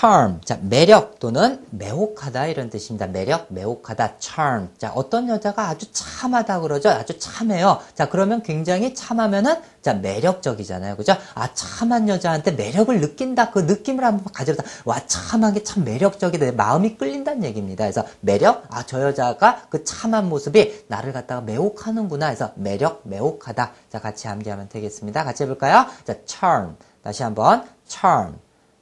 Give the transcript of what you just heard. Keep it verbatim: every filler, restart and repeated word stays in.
charm. 자, 매력 또는 매혹하다 이런 뜻입니다. 매력, 매혹하다, charm. 자, 어떤 여자가 아주 참하다 그러죠. 아주 참해요. 자, 그러면 굉장히 참하면은 자, 매력적이잖아요. 그죠? 아, 참한 여자한테 매력을 느낀다. 그 느낌을 한번 가져보자. 와, 참한 게 참 매력적이다. 내 마음이 끌린다는 얘기입니다. 그래서 매력, 아, 저 여자가 그 참한 모습이 나를 갖다가 매혹하는구나. 그래서 매력, 매혹하다. 자, 같이 암기하면 되겠습니다. 같이 해볼까요? 자, charm. 다시 한번 charm.